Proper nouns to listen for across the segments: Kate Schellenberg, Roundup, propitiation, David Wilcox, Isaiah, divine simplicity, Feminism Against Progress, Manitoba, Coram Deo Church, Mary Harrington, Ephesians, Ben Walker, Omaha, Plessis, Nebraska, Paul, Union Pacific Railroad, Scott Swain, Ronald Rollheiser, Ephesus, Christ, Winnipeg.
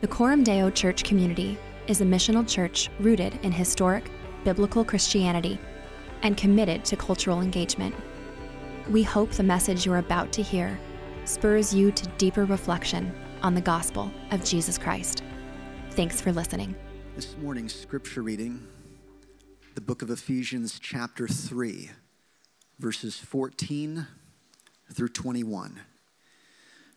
The Coram Deo Church community is a missional church rooted in historic, biblical Christianity and committed to cultural engagement. We hope the message you're about to hear spurs you to deeper reflection on the gospel of Jesus Christ. Thanks for listening. This morning's scripture reading, the book of Ephesians chapter 3, verses 14 through 21.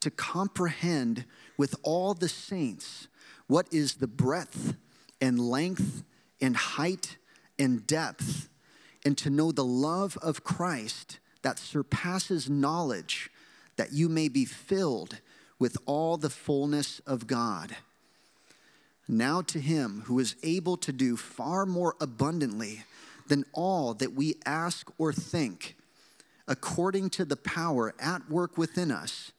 to comprehend with all the saints what is the breadth and length and height and depth, and to know the love of Christ that surpasses knowledge, that you may be filled with all the fullness of God. Now to him who is able to do far more abundantly than all that we ask or think, according to the power at work within us,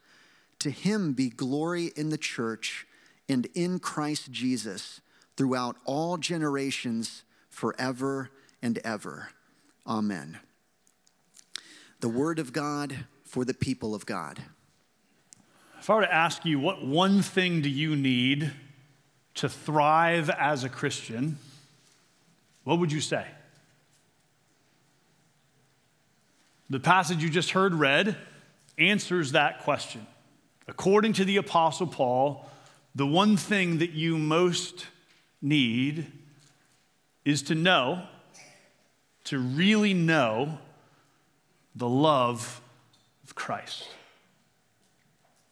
to him be glory in the church and in Christ Jesus throughout all generations, forever and ever. Amen. The word of God for the people of God. If I were to ask you, what one thing do you need to thrive as a Christian, what would you say? The passage you just heard read answers that question. According to the Apostle Paul, the one thing that you most need is to know, to really know the love of Christ.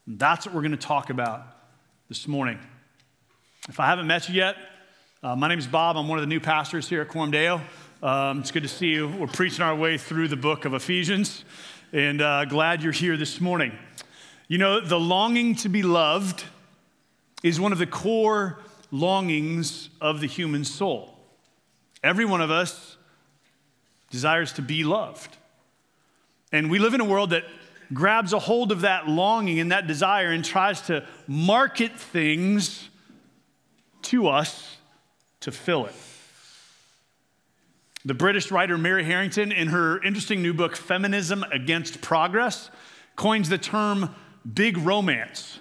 That's what we're going to talk about this morning. If I haven't met you yet, my name is Bob. I'm one of the new pastors here at Coram Deo. It's good to see you. We're preaching our way through the book of Ephesians, and glad you're here this morning. You know, the longing to be loved is one of the core longings of the human soul. Every one of us desires to be loved. And we live in a world that grabs a hold of that longing and that desire and tries to market things to us to fill it. The British writer Mary Harrington, in her interesting new book, Feminism Against Progress, coins the term big romance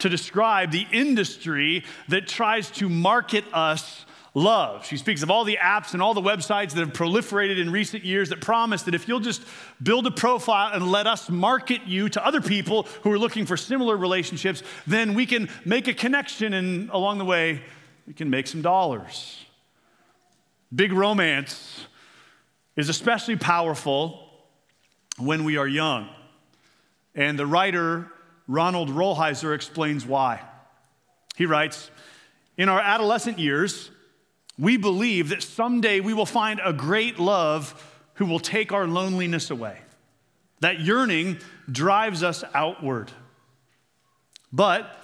to describe the industry that tries to market us love. She speaks of all the apps and all the websites that have proliferated in recent years that promise that if you'll just build a profile and let us market you to other people who are looking for similar relationships, then we can make a connection, and along the way, we can make some dollars. Big romance is especially powerful when we are young. And the writer Ronald Rollheiser explains why. He writes, in our adolescent years, we believe that someday we will find a great love who will take our loneliness away. That yearning drives us outward. But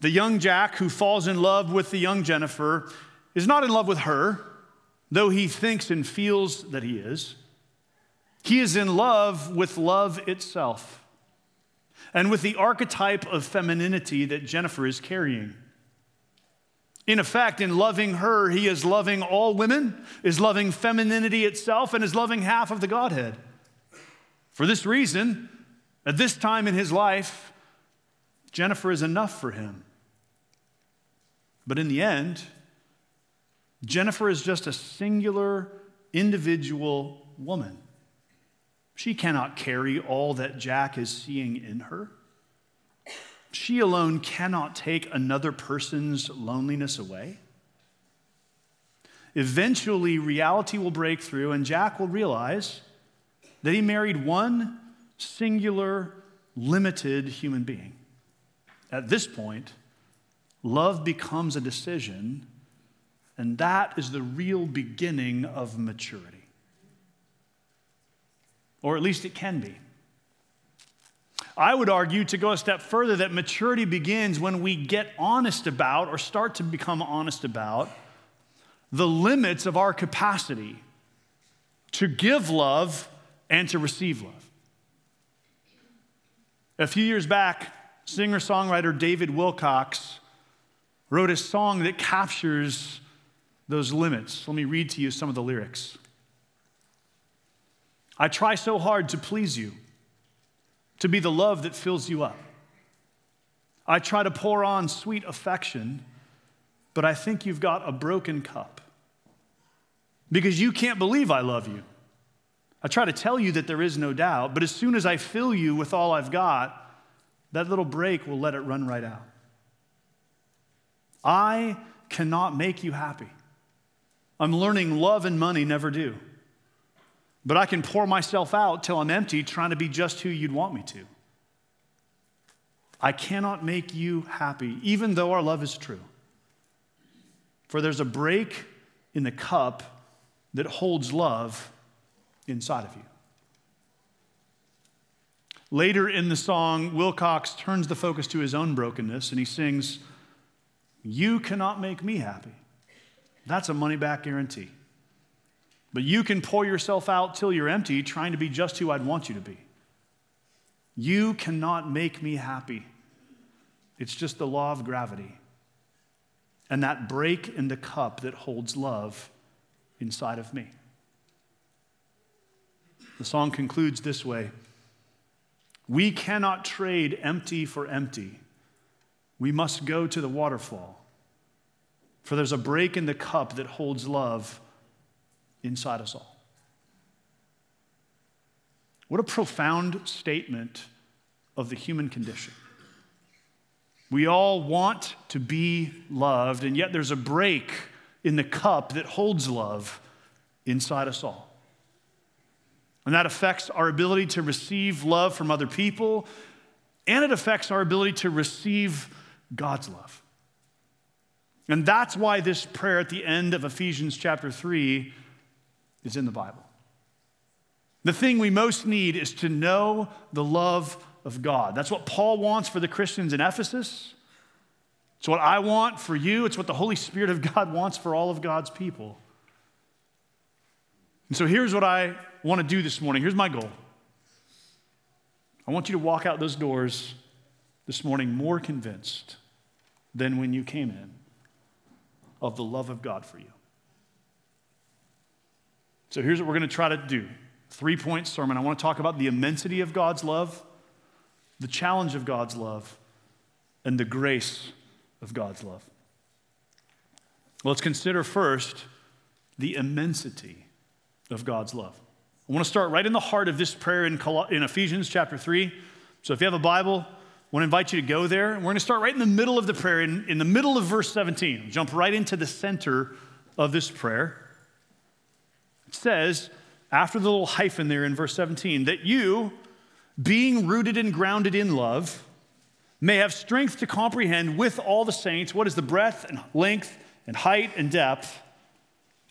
the young Jack who falls in love with the young Jennifer is not in love with her, though he thinks and feels that he is. He is in love with love itself and with the archetype of femininity that Jennifer is carrying. In effect, in loving her, he is loving all women, is loving femininity itself, and is loving half of the Godhead. For this reason, at this time in his life, Jennifer is enough for him. But in the end, Jennifer is just a singular, individual woman. She cannot carry all that Jack is seeing in her. She alone cannot take another person's loneliness away. Eventually, reality will break through, and Jack will realize that he married one singular, limited human being. At this point, love becomes a decision, and that is the real beginning of maturity. Or at least it can be. I would argue, to go a step further, that maturity begins when we get honest about, or start to become honest about, the limits of our capacity to give love and to receive love. A few years back, singer-songwriter David Wilcox wrote a song that captures those limits. Let me read to you some of the lyrics. I try so hard to please you, to be the love that fills you up. I try to pour on sweet affection, but I think you've got a broken cup. Because you can't believe I love you. I try to tell you that there is no doubt, but as soon as I fill you with all I've got, that little break will let it run right out. I cannot make you happy. I'm learning love and money never do. But I can pour myself out till I'm empty, trying to be just who you'd want me to. I cannot make you happy, even though our love is true. For there's a break in the cup that holds love inside of you. Later in the song, Wilcox turns the focus to his own brokenness, and he sings, you cannot make me happy. That's a money-back guarantee. But you can pour yourself out till you're empty, trying to be just who I'd want you to be. You cannot make me happy. It's just the law of gravity. And that break in the cup that holds love inside of me. The song concludes this way. We cannot trade empty for empty. We must go to the waterfall. For there's a break in the cup that holds love inside us all. What a profound statement of the human condition. We all want to be loved, and yet there's a break in the cup that holds love inside us all. And that affects our ability to receive love from other people, and it affects our ability to receive God's love. And that's why this prayer at the end of Ephesians chapter 3 is in the Bible. The thing we most need is to know the love of God. That's what Paul wants for the Christians in Ephesus. It's what I want for you. It's what the Holy Spirit of God wants for all of God's people. And so here's what I want to do this morning. Here's my goal. I want you to walk out those doors this morning more convinced than when you came in of the love of God for you. So here's what we're going to try to do. 3-point sermon. I want to talk about the immensity of God's love, the challenge of God's love, and the grace of God's love. Let's consider first the immensity of God's love. I want to start right in the heart of this prayer in Ephesians chapter 3. So if you have a Bible, I want to invite you to go there. And we're going to start right in the middle of the prayer, in the middle of verse 17. Jump right into the center of this prayer. Says, after the little hyphen there in verse 17, that you, being rooted and grounded in love, may have strength to comprehend with all the saints what is the breadth and length and height and depth,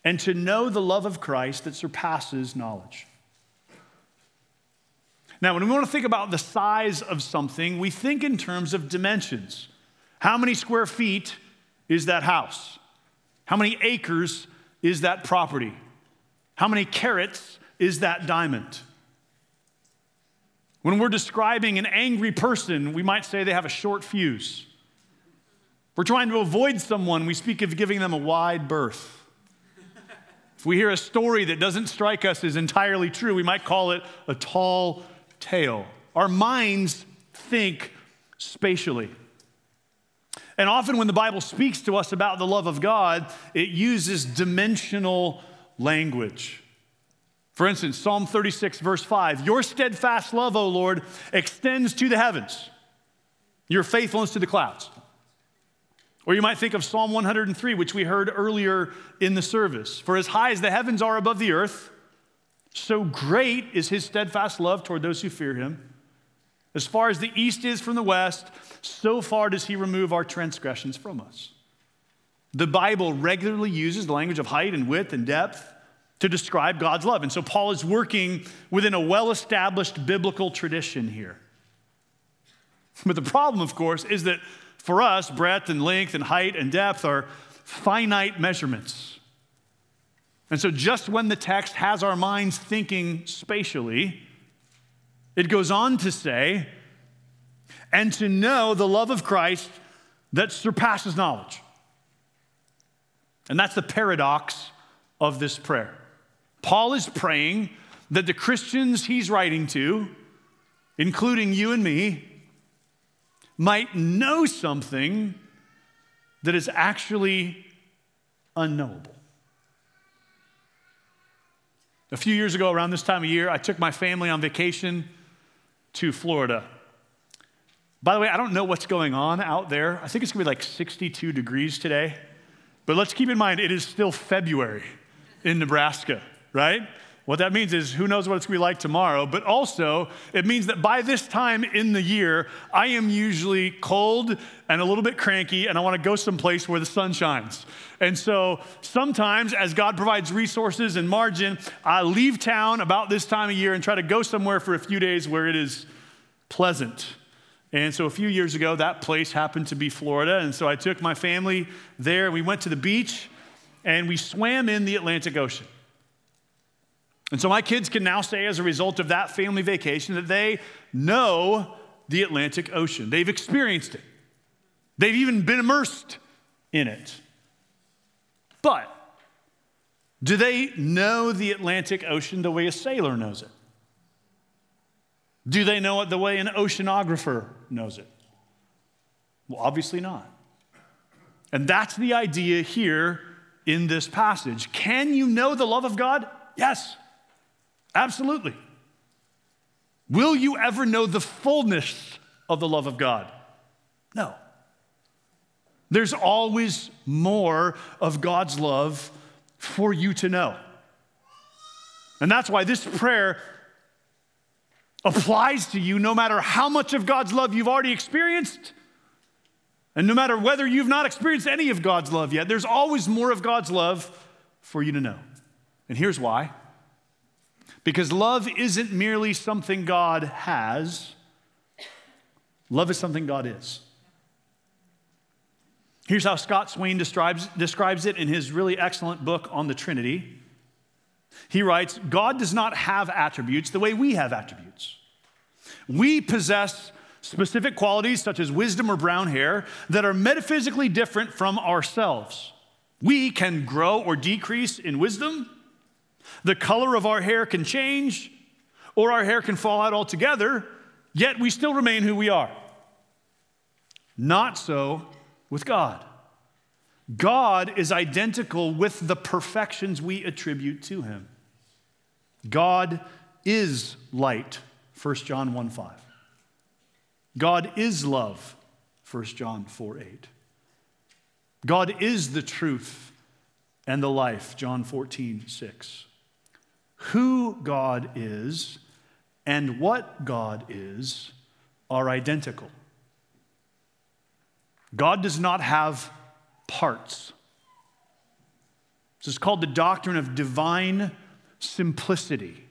and to know the love of Christ that surpasses knowledge. Now, when we want to think about the size of something, we think in terms of dimensions. How many square feet is that house? How many acres is that property? How many carats is that diamond? When we're describing an angry person, we might say they have a short fuse. If we're trying to avoid someone, we speak of giving them a wide berth. If we hear a story that doesn't strike us as entirely true, we might call it a tall tale. Our minds think spatially. And often when the Bible speaks to us about the love of God, it uses dimensional language. For instance, Psalm 36, verse 5, your steadfast love, O Lord, extends to the heavens, your faithfulness to the clouds. Or you might think of Psalm 103, which we heard earlier in the service. For as high as the heavens are above the earth, so great is his steadfast love toward those who fear him. As far as the east is from the west, so far does he remove our transgressions from us. The Bible regularly uses the language of height and width and depth to describe God's love. And so Paul is working within a well-established biblical tradition here. But the problem, of course, is that for us, breadth and length and height and depth are finite measurements. And so just when the text has our minds thinking spatially, it goes on to say, and to know the love of Christ that surpasses knowledge. And that's the paradox of this prayer. Paul is praying that the Christians he's writing to, including you and me, might know something that is actually unknowable. A few years ago, around this time of year, I took my family on vacation to Florida. By the way, I don't know what's going on out there. I think it's gonna be like 62 degrees today. But let's keep in mind, it is still February in Nebraska, right? What that means is who knows what it's gonna be like tomorrow, but also it means that by this time in the year, I am usually cold and a little bit cranky and I wanna go someplace where the sun shines. And so sometimes as God provides resources and margin, I leave town about this time of year and try to go somewhere for a few days where it is pleasant. And so a few years ago, that place happened to be Florida. And so I took my family there. We went to the beach and we swam in the Atlantic Ocean. And so my kids can now say as a result of that family vacation that they know the Atlantic Ocean. They've experienced it. They've even been immersed in it. But do they know the Atlantic Ocean the way a sailor knows it? Do they know it the way an oceanographer knows it? Well, obviously not. And that's the idea here in this passage. Can you know the love of God? Yes, absolutely. Will you ever know the fullness of the love of God? No. There's always more of God's love for you to know. And that's why this prayer applies to you no matter how much of God's love you've already experienced, and no matter whether you've not experienced any of God's love yet, there's always more of God's love for you to know. And here's why. Because love isn't merely something God has. Love is something God is. Here's how Scott Swain describes it in his really excellent book on the Trinity. He writes, God does not have attributes the way we have attributes. We possess specific qualities such as wisdom or brown hair that are metaphysically different from ourselves. We can grow or decrease in wisdom. The color of our hair can change, or our hair can fall out altogether, yet we still remain who we are. Not so with God. God is identical with the perfections we attribute to him. God is light, 1 John 1:5. God is love, 1 John 4:8. God is the truth and the life, John 14:6. Who God is and what God is are identical. God does not have parts. This is called the doctrine of divine simplicity.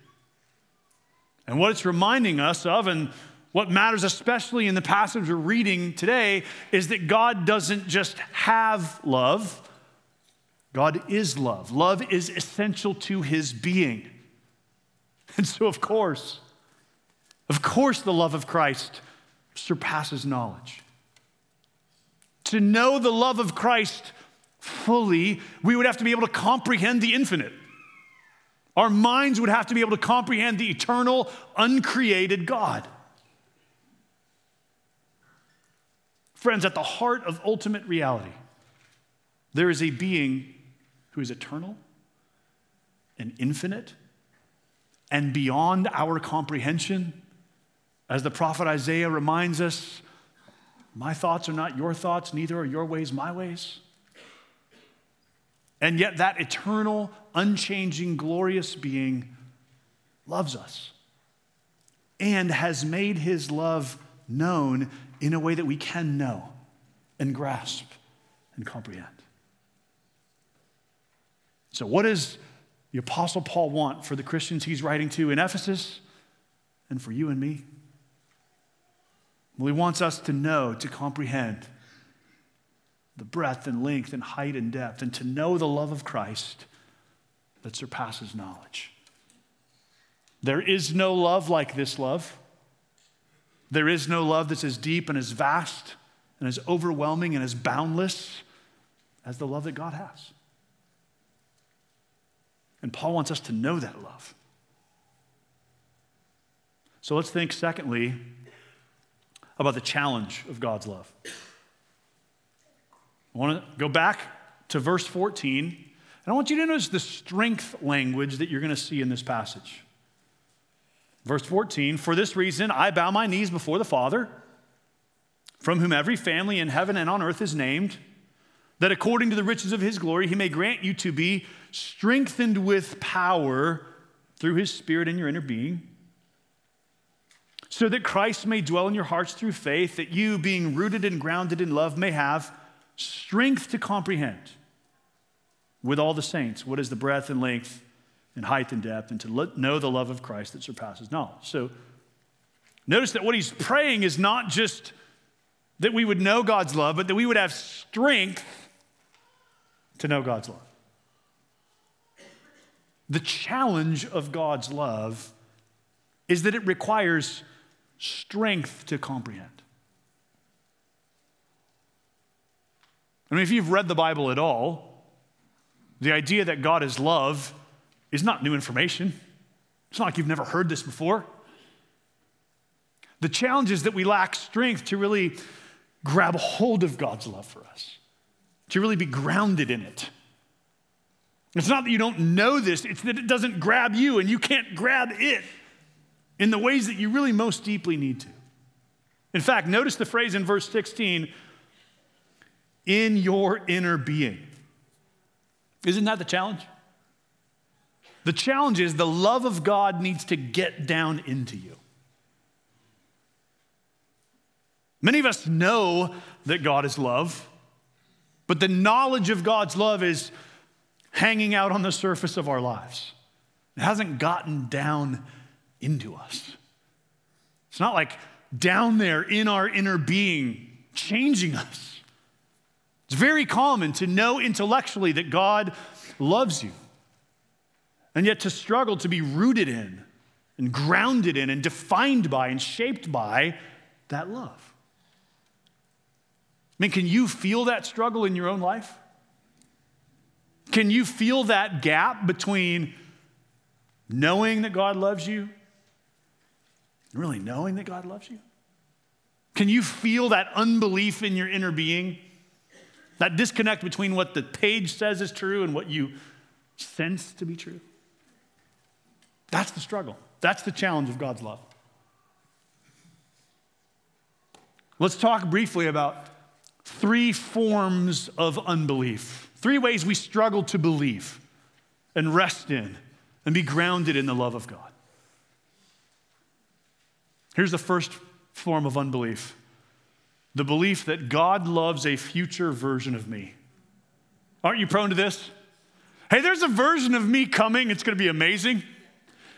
And what it's reminding us of, and what matters especially in the passage we're reading today, is that God doesn't just have love, God is love. Love is essential to his being. And so of course the love of Christ surpasses knowledge. To know the love of Christ fully, we would have to be able to comprehend the infinite. Our minds would have to be able to comprehend the eternal, uncreated God. Friends, at the heart of ultimate reality, there is a being who is eternal and infinite and beyond our comprehension. As the prophet Isaiah reminds us, my thoughts are not your thoughts, neither are your ways my ways. And yet that eternal, unchanging, glorious being loves us and has made his love known in a way that we can know and grasp and comprehend. So what does the Apostle Paul want for the Christians he's writing to in Ephesus and for you and me? Well, he wants us to know, to comprehend the breadth and length and height and depth, and to know the love of Christ that surpasses knowledge. There is no love like this love. There is no love that's as deep and as vast and as overwhelming and as boundless as the love that God has. And Paul wants us to know that love. So let's think, secondly, about the challenge of God's love. I want to go back to verse 14, and I want you to notice the strength language that you're going to see in this passage. Verse 14, for this reason I bow my knees before the Father, from whom every family in heaven and on earth is named, that according to the riches of his glory he may grant you to be strengthened with power through his Spirit in your inner being, so that Christ may dwell in your hearts through faith, that you, being rooted and grounded in love, may have strength to comprehend with all the saints what is the breadth and length and height and depth, and to know the love of Christ that surpasses knowledge. So notice that what he's praying is not just that we would know God's love, but that we would have strength to know God's love. The challenge of God's love is that it requires strength to comprehend. I mean, if you've read the Bible at all, the idea that God is love is not new information. It's not like you've never heard this before. The challenge is that we lack strength to really grab hold of God's love for us, to really be grounded in it. It's not that you don't know this, it's that it doesn't grab you and you can't grab it in the ways that you really most deeply need to. In fact, notice the phrase in verse 16, in your inner being. Isn't that the challenge? The challenge is the love of God needs to get down into you. Many of us know that God is love, but the knowledge of God's love is hanging out on the surface of our lives. It hasn't gotten down into us. It's not like down there in our inner being changing us. It's very common to know intellectually that God loves you, and yet to struggle to be rooted in and grounded in and defined by and shaped by that love. I mean, can you feel that struggle in your own life? Can you feel that gap between knowing that God loves you and really knowing that God loves you? Can you feel that unbelief in your inner being? That disconnect between what the page says is true and what you sense to be true. That's the struggle. That's the challenge of God's love. Let's talk briefly about three forms of unbelief. Three ways we struggle to believe and rest in and be grounded in the love of God. Here's the first form of unbelief. The belief that God loves a future version of me. Aren't you prone to this? Hey, there's a version of me coming. It's going to be amazing.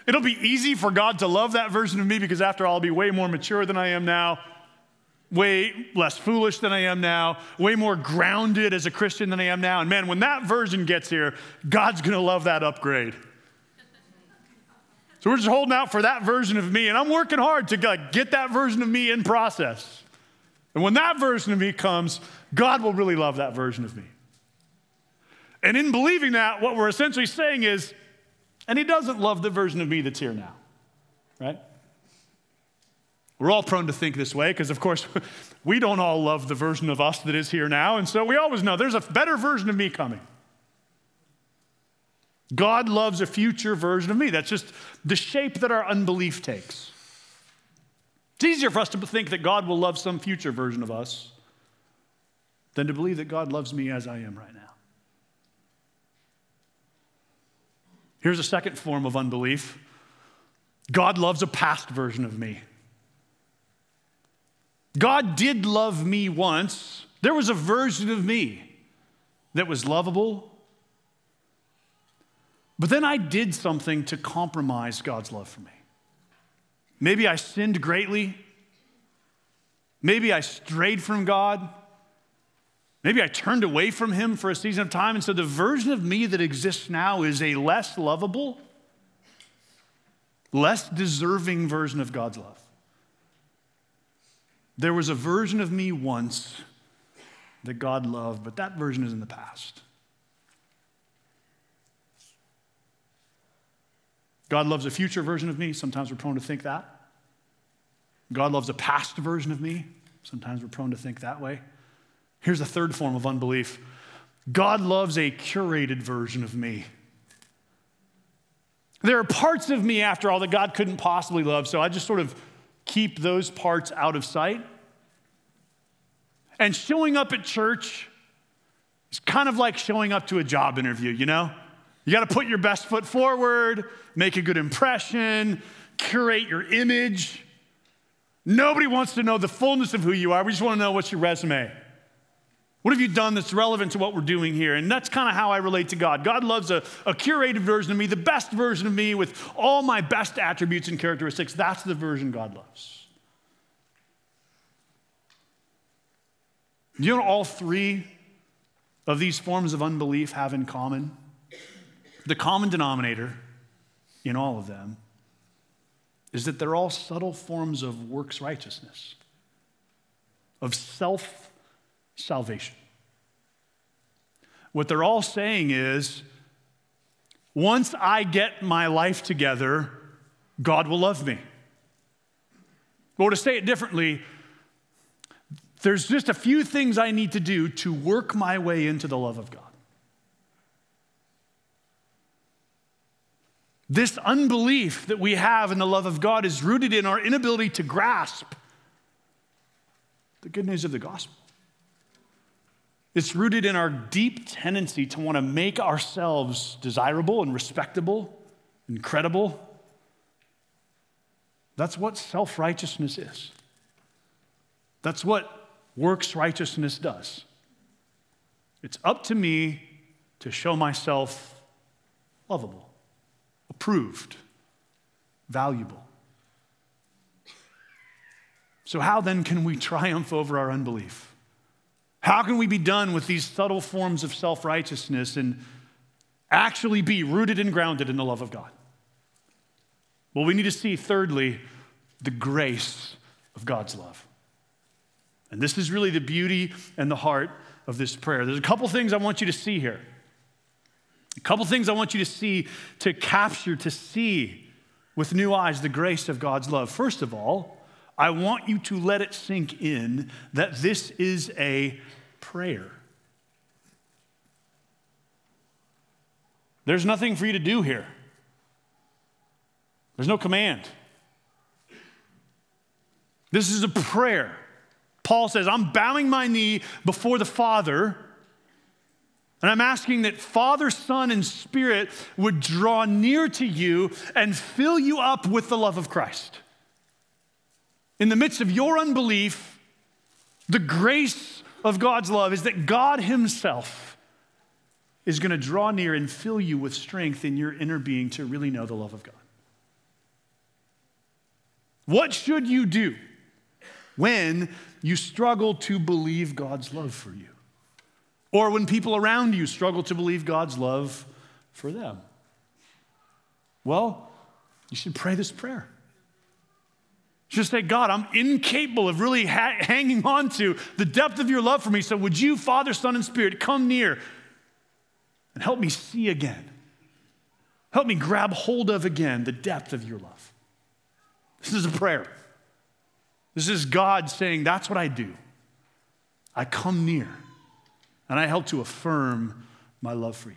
It'll be easy for God to love that version of me because after all, I'll be way more mature than I am now, way less foolish than I am now, way more grounded as a Christian than I am now. And man, when that version gets here, God's going to love that upgrade. So we're just holding out for that version of me, and I'm working hard to get that version of me in process. And when that version of me comes, God will really love that version of me. And in believing that, what we're essentially saying is, and he doesn't love the version of me that's here now, right? We're all prone to think this way because, of course, we don't all love the version of us that is here now. And so we always know there's a better version of me coming. God loves a future version of me. That's just the shape that our unbelief takes. It's easier for us to think that God will love some future version of us than to believe that God loves me as I am right now. Here's a second form of unbelief. God loves a past version of me. God did love me once. There was a version of me that was lovable, but then I did something to compromise God's love for me. Maybe I sinned greatly. Maybe I strayed from God. Maybe I turned away from him for a season of time. And so the version of me that exists now is a less lovable, less deserving version of God's love. There was a version of me once that God loved, but that version is in the past. God loves a future version of me. Sometimes we're prone to think that. God loves a past version of me. Sometimes we're prone to think that way. Here's a third form of unbelief. God loves a curated version of me. There are parts of me, after all, that God couldn't possibly love, so I just sort of keep those parts out of sight. And showing up at church is kind of like showing up to a job interview, you know? You got to put your best foot forward, make a good impression, curate your image. Nobody wants to know the fullness of who you are. We just want to know, what's your resume? What have you done that's relevant to what we're doing here? And that's kind of how I relate to God. God loves a curated version of me, the best version of me with all my best attributes and characteristics. That's the version God loves. You know what all three of these forms of unbelief have in common? The common denominator in all of them is that they're all subtle forms of works righteousness, of self-salvation. What they're all saying is, once I get my life together, God will love me. Or to say it differently, there's just a few things I need to do to work my way into the love of God. This unbelief that we have in the love of God is rooted in our inability to grasp the good news of the gospel. It's rooted in our deep tendency to want to make ourselves desirable and respectable and credible. That's what self-righteousness is. That's what works righteousness does. It's up to me to show myself lovable, approved, valuable. So how then can we triumph over our unbelief? How can we be done with these subtle forms of self-righteousness and actually be rooted and grounded in the love of God? Well, we need to see, thirdly, the grace of God's love. And this is really the beauty and the heart of this prayer. There's a couple things I want you to see here. A couple things I want you to see, to capture, to see with new eyes the grace of God's love. First of all, I want you to let it sink in that this is a prayer. There's nothing for you to do here. There's no command. This is a prayer. Paul says, I'm bowing my knee before the Father, and I'm asking that Father, Son, and Spirit would draw near to you and fill you up with the love of Christ. In the midst of your unbelief, the grace of God's love is that God himself is going to draw near and fill you with strength in your inner being to really know the love of God. What should you do when you struggle to believe God's love for you? Or when people around you struggle to believe God's love for them? Well, you should pray this prayer. Just say, God, I'm incapable of really hanging on to the depth of your love for me, so would you, Father, Son, and Spirit, come near and help me see again. Help me grab hold of again the depth of your love. This is a prayer. This is God saying, that's what I do. I come near, and I help to affirm my love for you.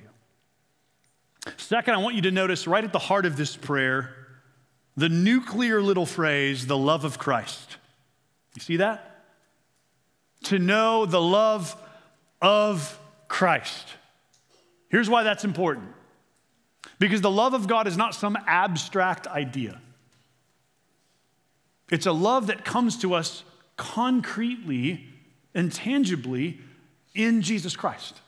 Second, I want you to notice right at the heart of this prayer, the nuclear little phrase, the love of Christ. You see that? To know the love of Christ. Here's why that's important. Because the love of God is not some abstract idea. It's a love that comes to us concretely and tangibly in Jesus Christ.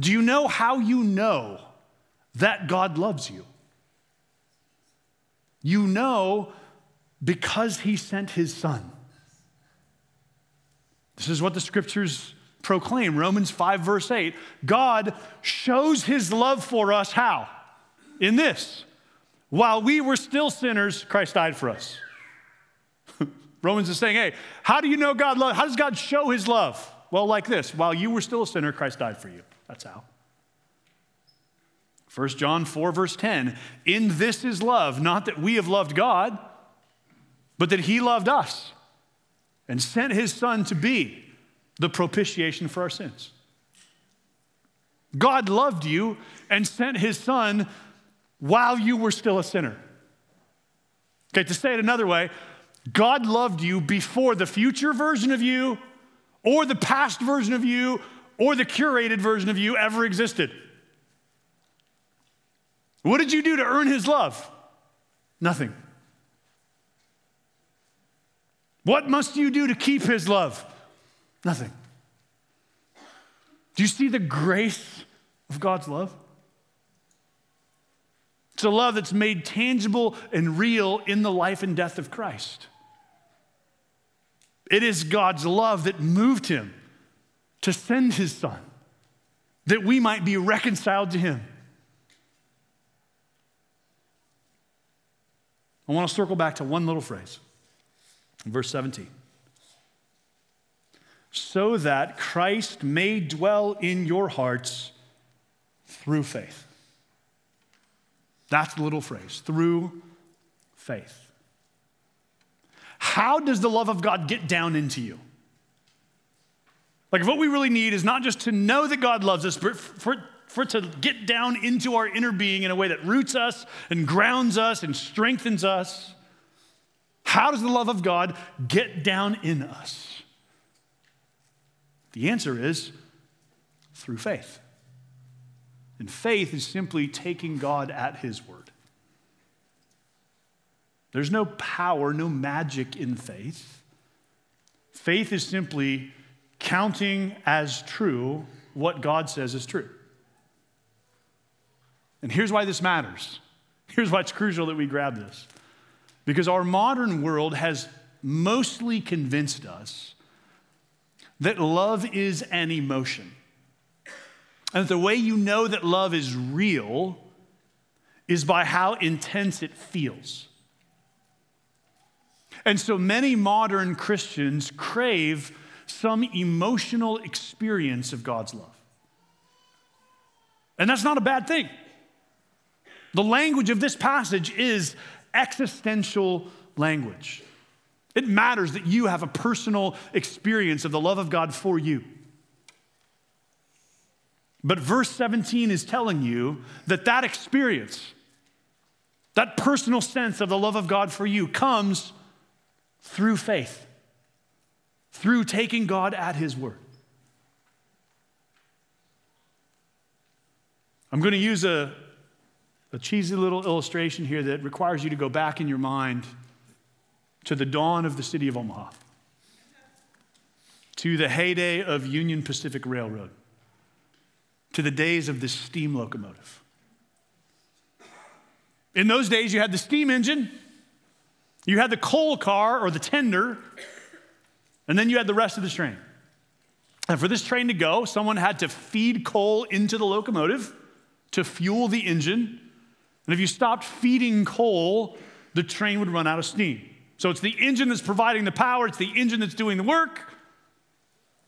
Do you know how you know that God loves you? You know because he sent his son. This is what the scriptures proclaim. Romans 5, verse 8. God shows his love for us how? In this. While we were still sinners, Christ died for us. Romans is saying, hey, how do you know God loves? How does God show his love? Well, like this. While you were still a sinner, Christ died for you. That's how. 1 John 4, verse 10. In this is love, not that we have loved God, but that he loved us and sent his son to be the propitiation for our sins. God loved you and sent his son while you were still a sinner. Okay, to say it another way, God loved you before the future version of you or the past version of you or the curated version of you ever existed. What did you do to earn his love? Nothing. What must you do to keep his love? Nothing. Do you see the grace of God's love? It's a love that's made tangible and real in the life and death of Christ. It is God's love that moved him to send his son, that we might be reconciled to him. I want to circle back to one little phrase, verse 17. So that Christ may dwell in your hearts through faith. That's the little phrase, through faith. How does the love of God get down into you? Like, what we really need is not just to know that God loves us, but for it to get down into our inner being in a way that roots us and grounds us and strengthens us. How does the love of God get down in us? The answer is through faith. And faith is simply taking God at his word. There's no power, no magic in faith. Faith is simply counting as true what God says is true. And here's why this matters. Here's why it's crucial that we grab this. Because our modern world has mostly convinced us that love is an emotion. And the way you know that love is real is by how intense it feels. And so many modern Christians crave some emotional experience of God's love. And that's not a bad thing. The language of this passage is existential language. It matters that you have a personal experience of the love of God for you. But verse 17 is telling you that that experience, that personal sense of the love of God for you comes through faith, through taking God at his word. I'm going to use a cheesy little illustration here that requires you to go back in your mind to the dawn of the city of Omaha, to the heyday of Union Pacific Railroad, to the days of the steam locomotive. In those days, you had the steam engine, you had the coal car or the tender, and then you had the rest of the train. And for this train to go, someone had to feed coal into the locomotive to fuel the engine. And if you stopped feeding coal, the train would run out of steam. So it's the engine that's providing the power. It's the engine that's doing the work.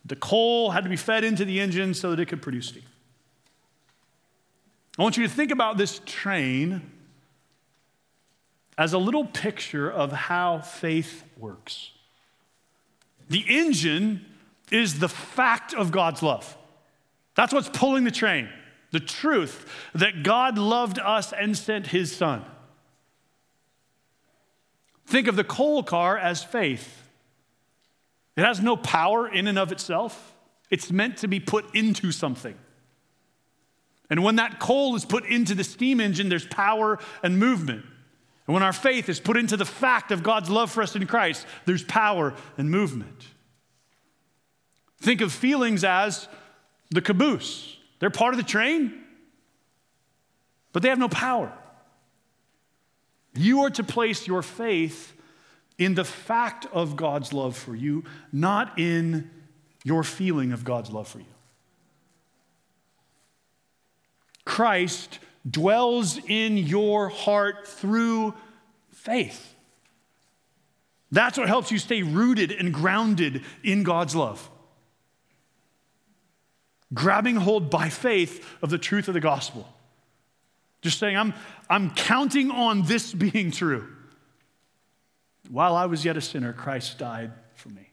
The coal had to be fed into the engine so that it could produce steam. I want you to think about this train as a little picture of how faith works. The engine is the fact of God's love. That's what's pulling the train. The truth that God loved us and sent his son. Think of the coal car as faith. It has no power in and of itself. It's meant to be put into something. And when that coal is put into the steam engine, there's power and movement. And when our faith is put into the fact of God's love for us in Christ, there's power and movement. Think of feelings as the caboose. They're part of the train, but they have no power. You are to place your faith in the fact of God's love for you, not in your feeling of God's love for you. Christ dwells in your heart through faith. That's what helps you stay rooted and grounded in God's love. Grabbing hold by faith of the truth of the gospel. Just saying, I'm counting on this being true. While I was yet a sinner, Christ died for me.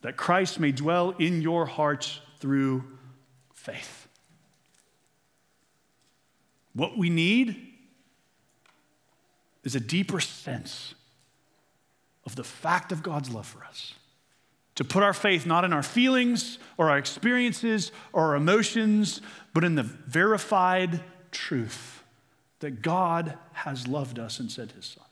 That Christ may dwell in your hearts through faith. What we need is a deeper sense of the fact of God's love for us. To put our faith not in our feelings or our experiences or our emotions, but in the verified truth that God has loved us and sent his Son.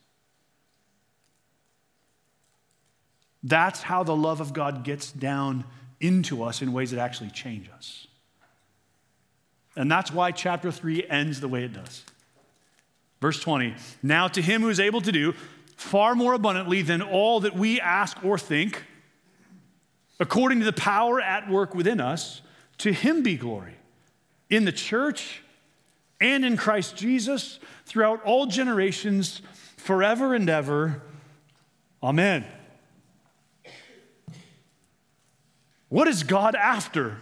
That's how the love of God gets down into us in ways that actually change us. And that's why chapter 3 ends the way it does. Verse 20, now to him who is able to do far more abundantly than all that we ask or think, according to the power at work within us, to him be glory in the church and in Christ Jesus throughout all generations, forever and ever. Amen. What is God after?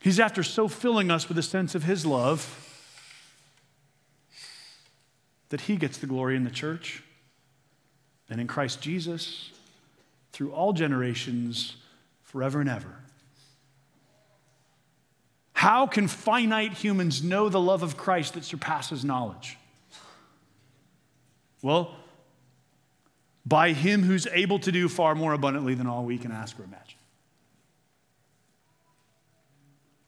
He's after so filling us with a sense of his love that he gets the glory in the church and in Christ Jesus through all generations, forever and ever. How can finite humans know the love of Christ that surpasses knowledge? Well, by him who's able to do far more abundantly than all we can ask or imagine.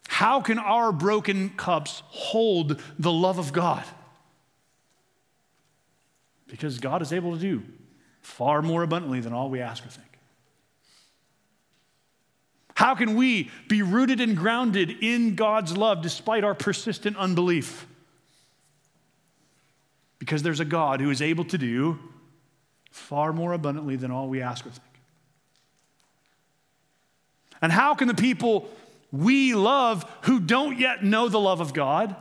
How can our broken cups hold the love of God? Because God is able to do far more abundantly than all we ask or think. How can we be rooted and grounded in God's love despite our persistent unbelief? Because there's a God who is able to do far more abundantly than all we ask or think. And how can the people we love who don't yet know the love of God,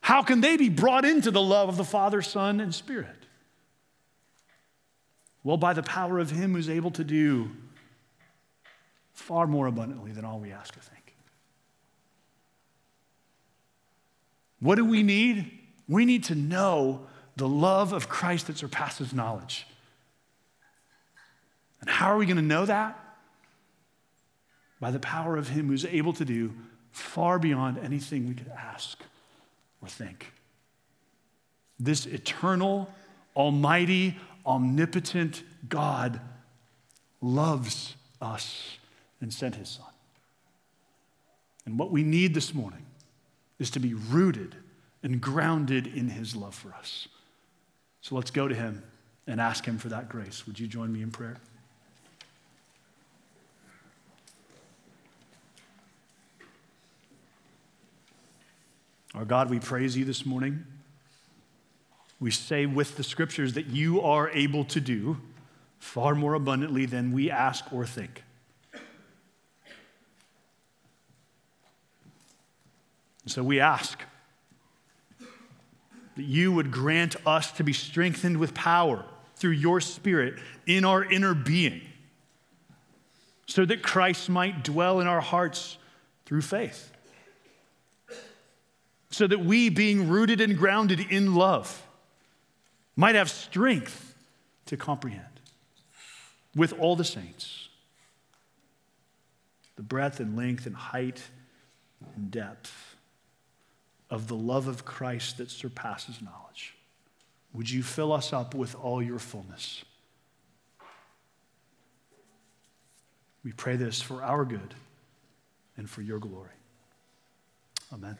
how can they be brought into the love of the Father, Son, and Spirit? Well, by the power of him who's able to do far more abundantly than all we ask or think. What do we need? We need to know the love of Christ that surpasses knowledge. And how are we going to know that? By the power of him who's able to do far beyond anything we could ask or think. This eternal, almighty, omnipotent God loves us and sent his Son. And what we need this morning is to be rooted and grounded in his love for us. So let's go to him and ask him for that grace. Would you join me in prayer? Our God, we praise you this morning. We say with the scriptures that you are able to do far more abundantly than we ask or think. And so we ask that you would grant us to be strengthened with power through your Spirit in our inner being, so that Christ might dwell in our hearts through faith. So that we, being rooted and grounded in love, might have strength to comprehend with all the saints the breadth and length and height and depth of the love of Christ that surpasses knowledge. Would you fill us up with all your fullness? We pray this for our good and for your glory. Amen.